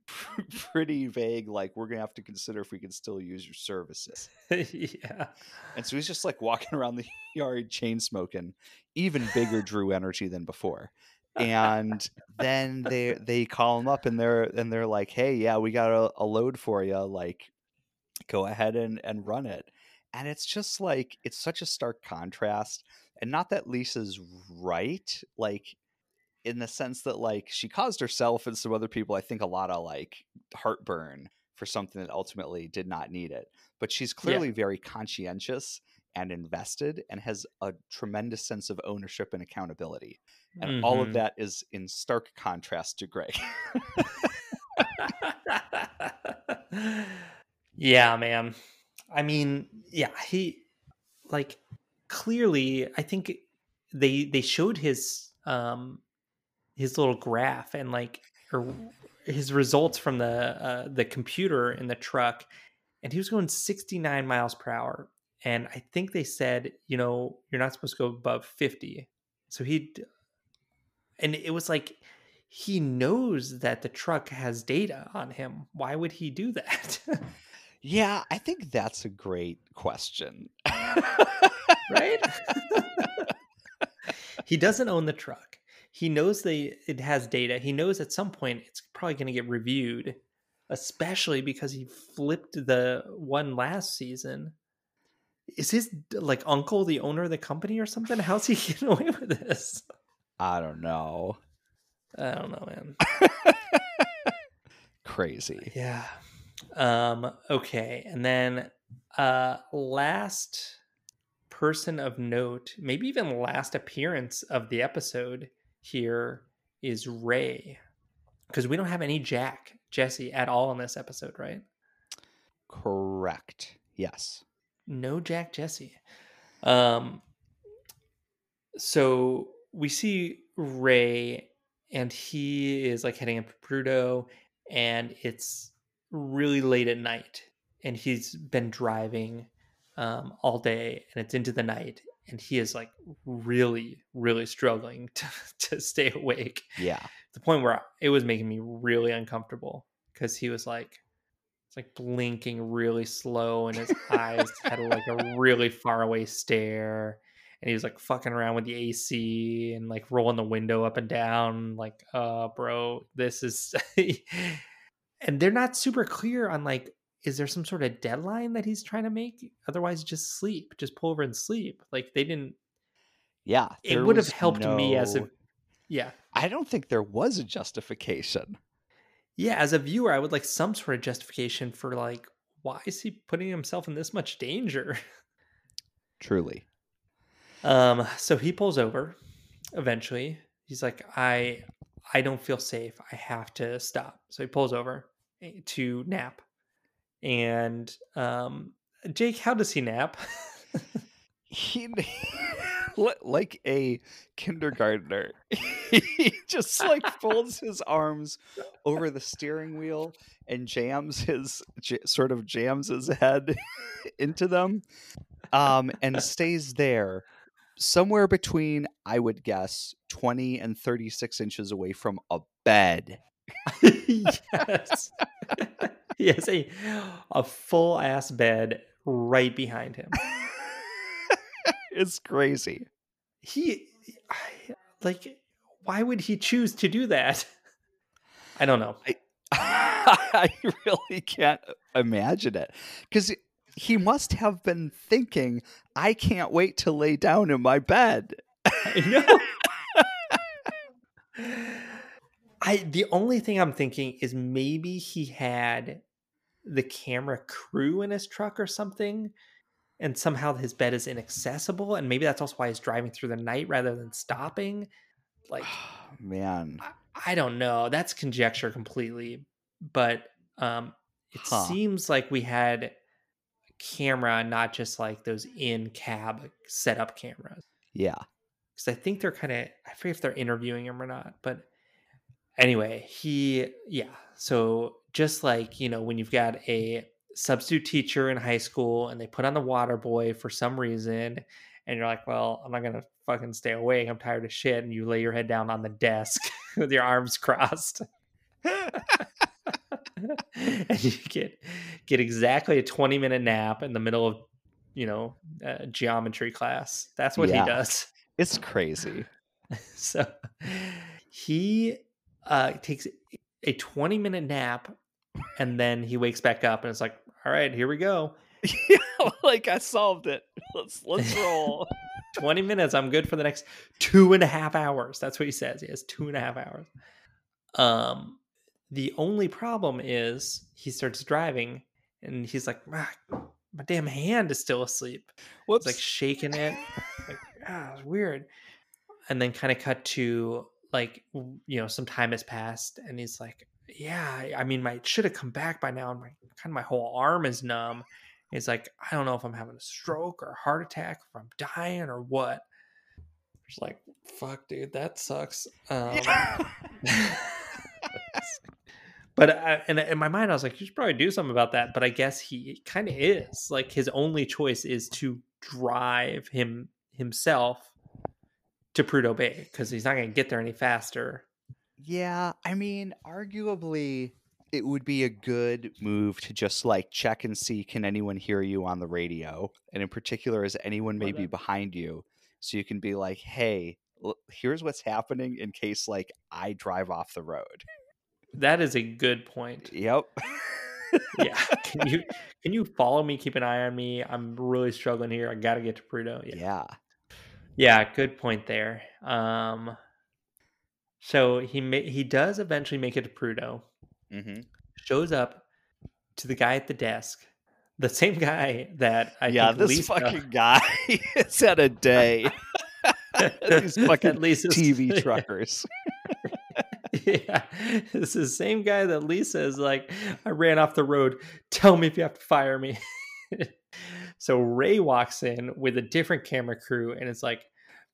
pretty vague like, we're gonna have to consider if we can still use your services. Yeah, and so he's just like walking around the yard chain smoking, even bigger Drew energy than before. And then they call him up and they're like, hey, yeah, we got a load for you. Like, go ahead and run it. And it's just like, it's such a stark contrast. And not that Lisa's right, like in the sense that like she caused herself and some other people, I think, a lot of like heartburn for something that ultimately did not need it. But she's clearly very conscientious and invested and has a tremendous sense of ownership and accountability. And all of that is in stark contrast to Greg. Yeah, man. I mean, yeah, he like clearly, I think they showed his little graph and like, or his results from the computer in the truck, and he was going 69 miles per hour. And I think they said, you know, you're not supposed to go above 50. So he, and it was like, he knows that the truck has data on him. Why would he do that? Yeah, I think that's a great question. Right? He doesn't own the truck. He knows it has data. He knows at some point it's probably going to get reviewed, especially because he flipped the one last season. Is his like uncle the owner of the company or something? How's he getting away with this? I don't know, man. Crazy. Yeah. Okay. And then last person of note, maybe even last appearance of the episode here is Ray. Because we don't have any Jesse at all in this episode, right? Correct. Yes. No Jack Jesse. So we see Ray, and he is like heading up to Prudhoe, and it's really late at night, and he's been driving all day, and it's into the night, and he is like really, really struggling to stay awake. Yeah. The point where it was making me really uncomfortable because he was like, it's like blinking really slow, and his eyes had like a really faraway stare. And he was like fucking around with the AC and like rolling the window up and down. Like, bro, this is... And they're not super clear on like, is there some sort of deadline that he's trying to make? Otherwise, just sleep. Just pull over and sleep. Like they didn't... Yeah. It would have helped me as a... Yeah. I don't think there was a justification. Yeah. As a viewer, I would like some sort of justification for like, why is he putting himself in this much danger? Truly. So he pulls over eventually. He's like, I don't feel safe. I have to stop. So he pulls over to nap. And, Jake, how does he nap? He, like a kindergartner, he just like folds his arms over the steering wheel and sort of jams his head into them, and stays there. Somewhere between, I would guess, 20 and 36 inches away from a bed. Yes. He has a full-ass bed right behind him. It's crazy. Why would he choose to do that? I don't know. I really can't imagine it. Because... he must have been thinking, I can't wait to lay down in my bed. I know. The only thing I'm thinking is maybe he had the camera crew in his truck or something, and somehow his bed is inaccessible, and maybe that's also why he's driving through the night rather than stopping. Like, oh, man, I don't know. That's conjecture completely, but it seems like we had camera, not just like those in cab setup cameras. Yeah, because I think they're kind of, I forget if they're interviewing him or not, but anyway, so just like, you know, when you've got a substitute teacher in high school and they put on the water boy for some reason, and you're like, well, I'm not gonna fucking stay awake, I'm tired of shit, and you lay your head down on the desk with your arms crossed. And you get exactly a 20-minute nap in the middle of, you know, geometry class. That's what he does. It's crazy. So he takes a 20-minute nap, and then he wakes back up, and it's like, all right, here we go. Like, I solved it. Let's roll. 20 minutes. I'm good for the next 2.5 hours. That's what he says. He has 2.5 hours. The only problem is he starts driving, and he's like, my damn hand is still asleep. Whoops. He's like shaking it. Like, it's weird. And then kind of cut to like, you know, some time has passed, and he's like, yeah, I mean, it should have come back by now. And my whole arm is numb. And he's like, I don't know if I'm having a stroke or a heart attack, or I'm dying or what. Just like, fuck, dude, that sucks. But and in my mind, I was like, you should probably do something about that. But I guess he kind of is. Like, his only choice is to drive himself to Prudhoe Bay because he's not going to get there any faster. Yeah, I mean, arguably, it would be a good move to just like check and see, can anyone hear you on the radio? And in particular, is anyone maybe behind you? So you can be like, hey, here's what's happening in case like I drive off the road. That is a good point. Yep. Yeah. Can you follow me? Keep an eye on me. I'm really struggling here. I got to get to Prudhoe. Yeah. Good point there. So he does eventually make it to Prudhoe. Mm-hmm. Shows up to the guy at the desk. The same guy that I think this Lisa, fucking guy. It's had a day. These fucking TV truckers. Yeah, it's the same guy that Lisa is like, I ran off the road. Tell me if you have to fire me. So Ray walks in with a different camera crew and it's like,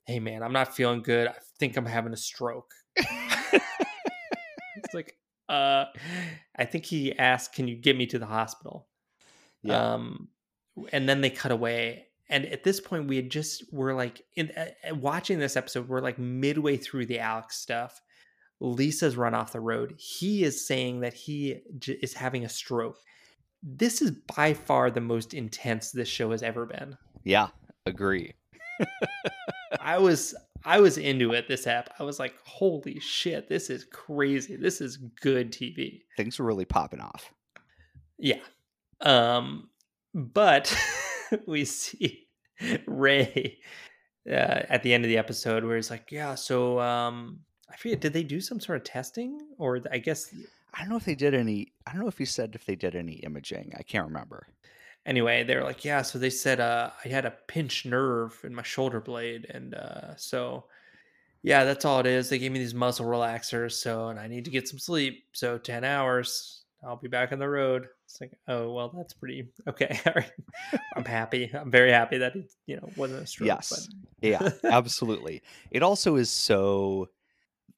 hey, man, I'm not feeling good. I think I'm having a stroke. It's like, I think he asked, can you get me to the hospital? Yeah. And then they cut away. And at this point, we had watching this episode, we're like midway through the Alex stuff. Lisa's run off the road. He is saying that he is having a stroke. This is by far the most intense this show has ever been. Yeah, agree. I was into it, this app. I was like, holy shit, this is crazy. This is good TV. Things were really popping off. Yeah. But we see Ray at the end of the episode where he's like, yeah, so... I forget, did they do some sort of testing? Or I guess... I don't know if they did any... I don't know if he said if they did any imaging. I can't remember. Anyway, they were like, yeah, so they said I had a pinched nerve in my shoulder blade. And so, yeah, that's all it is. They gave me these muscle relaxers, and I need to get some sleep. So 10 hours, I'll be back on the road. It's like, oh, well, that's pretty... Okay, all right. I'm happy. I'm very happy that it wasn't a stroke. Yes, but... Yeah, absolutely. It also is so...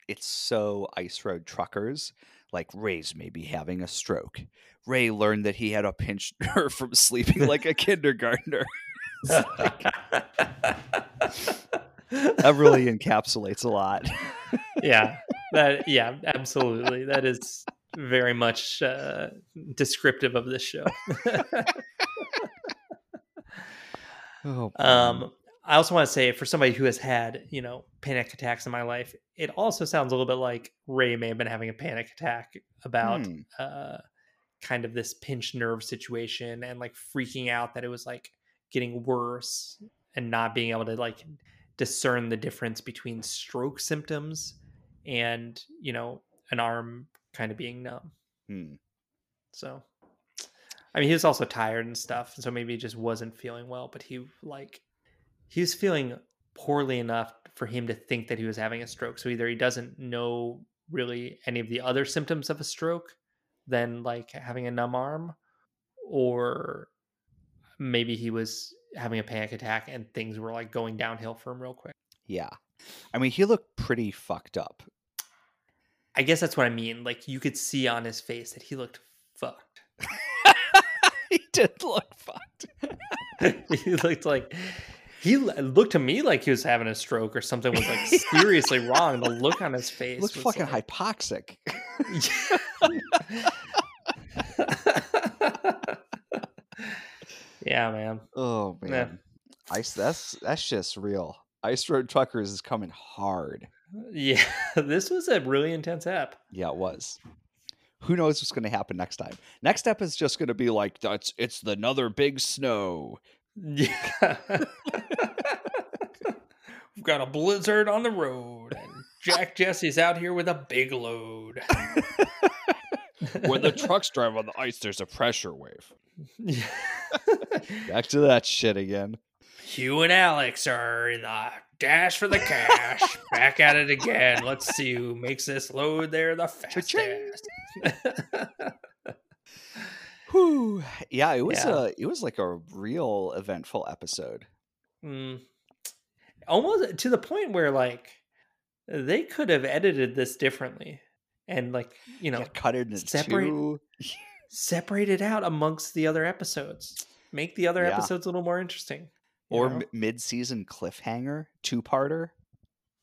It's so Ice Road Truckers, like Ray's maybe having a stroke. Ray learned that he had a pinched nerve from sleeping like a kindergartner. Like, that really encapsulates a lot. Yeah, absolutely. That is very much descriptive of this show. Oh, I also want to say, for somebody who has had, panic attacks in my life, it also sounds a little bit like Ray may have been having a panic attack about kind of this pinched nerve situation and like freaking out that it was like getting worse and not being able to like discern the difference between stroke symptoms and, an arm kind of being numb. Mm. So, I mean, he was also tired and stuff. So maybe he just wasn't feeling well, but he was feeling poorly enough for him to think that he was having a stroke. So either he doesn't know really any of the other symptoms of a stroke than like having a numb arm, or maybe he was having a panic attack and things were like going downhill for him real quick. Yeah. I mean, he looked pretty fucked up. I guess that's what I mean. Like, you could see on his face that he looked fucked. He did look fucked. He looked like... He looked to me like he was having a stroke or something was like seriously wrong. The look on his face looked fucking like... hypoxic. Yeah, man. Oh man, yeah. That's just real. Ice Road Truckers is coming hard. Yeah, this was a really intense app. Yeah, it was. Who knows what's going to happen next time? Next step is just going to be like it's another big snow. Yeah. We've got a blizzard on the road and Jack Jesse's out here with a big load. When the trucks drive on the ice, there's a pressure wave. Yeah. Back to that shit again. Hugh and Alex are in the dash for the cash. Back at it again. Let's see who makes this load there the fastest. Whew. Yeah, it was like a real eventful episode. Mm. Almost to the point where like they could have edited this differently. and like, you know, cut it into two. Separate it out amongst the other episodes. Make the other episodes a little more interesting. Or mid-season cliffhanger, two-parter.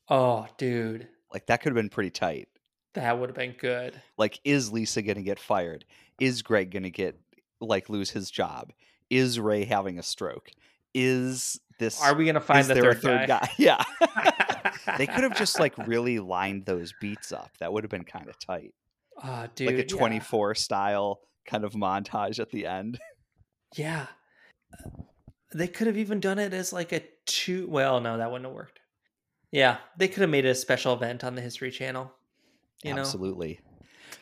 Oh, dude. Like, that could have been pretty tight. That would have been good. Like, is Lisa going to get fired? Is Greg going to get, like, lose his job? Is Ray having a stroke? Is this... Are we going to find the third guy? Yeah. They could have just, like, really lined those beats up. That would have been kind of tight. Oh, dude. Like a 24 style kind of montage at the end. Yeah. They could have even done it as like a two... Well, no, that wouldn't have worked. Yeah, they could have made it a special event on the History Channel. You Absolutely. Know?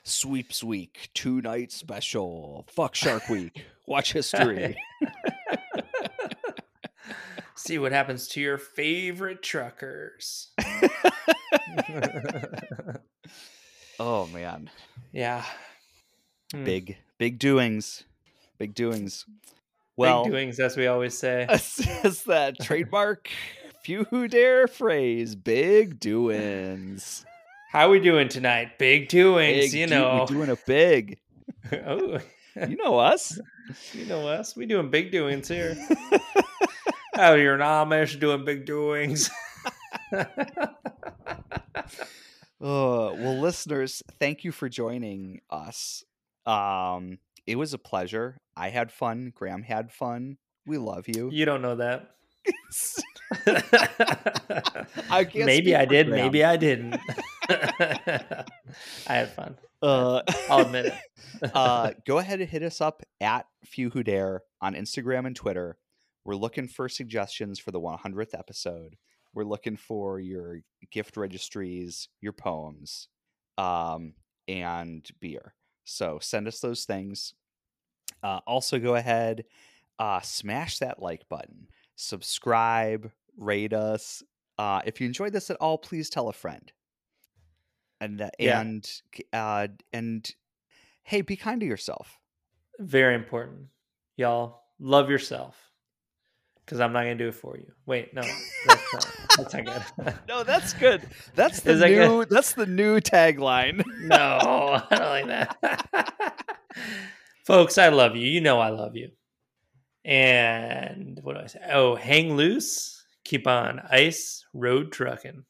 Sweeps Week, 2-night special. Fuck Shark Week. Watch history. See what happens to your favorite truckers. Oh, man. Yeah. Big doings. Big doings. Well, big doings, as we always say. It's that trademark few who dare phrase, big doings. How we doing tonight? Big doings, you know. We're doing a big. Oh, you know us. You know us. We doing big doings here. Oh, you're an Amish doing big doings. Well, listeners, thank you for joining us. It was a pleasure. I had fun. Graham had fun. We love you. You don't know that. Maybe I did. Graham. Maybe I didn't. I had fun. I'll admit it. Go ahead and hit us up at Few Who Dare on Instagram and Twitter. We're looking for suggestions for the 100th episode. We're looking for your gift registries, your poems, and beer. So send us those things. Also go ahead, smash that like button, subscribe, rate us. If you enjoyed this at all, please tell a friend. And and hey, be kind to yourself. Very important. Y'all love yourself, because I'm not going to do it for you. Wait, no, that's not good. No, that's good. That's the new tagline. No, I don't like that. Folks, I love you. You know I love you. And what do I say? Oh, hang loose. Keep on ice road trucking.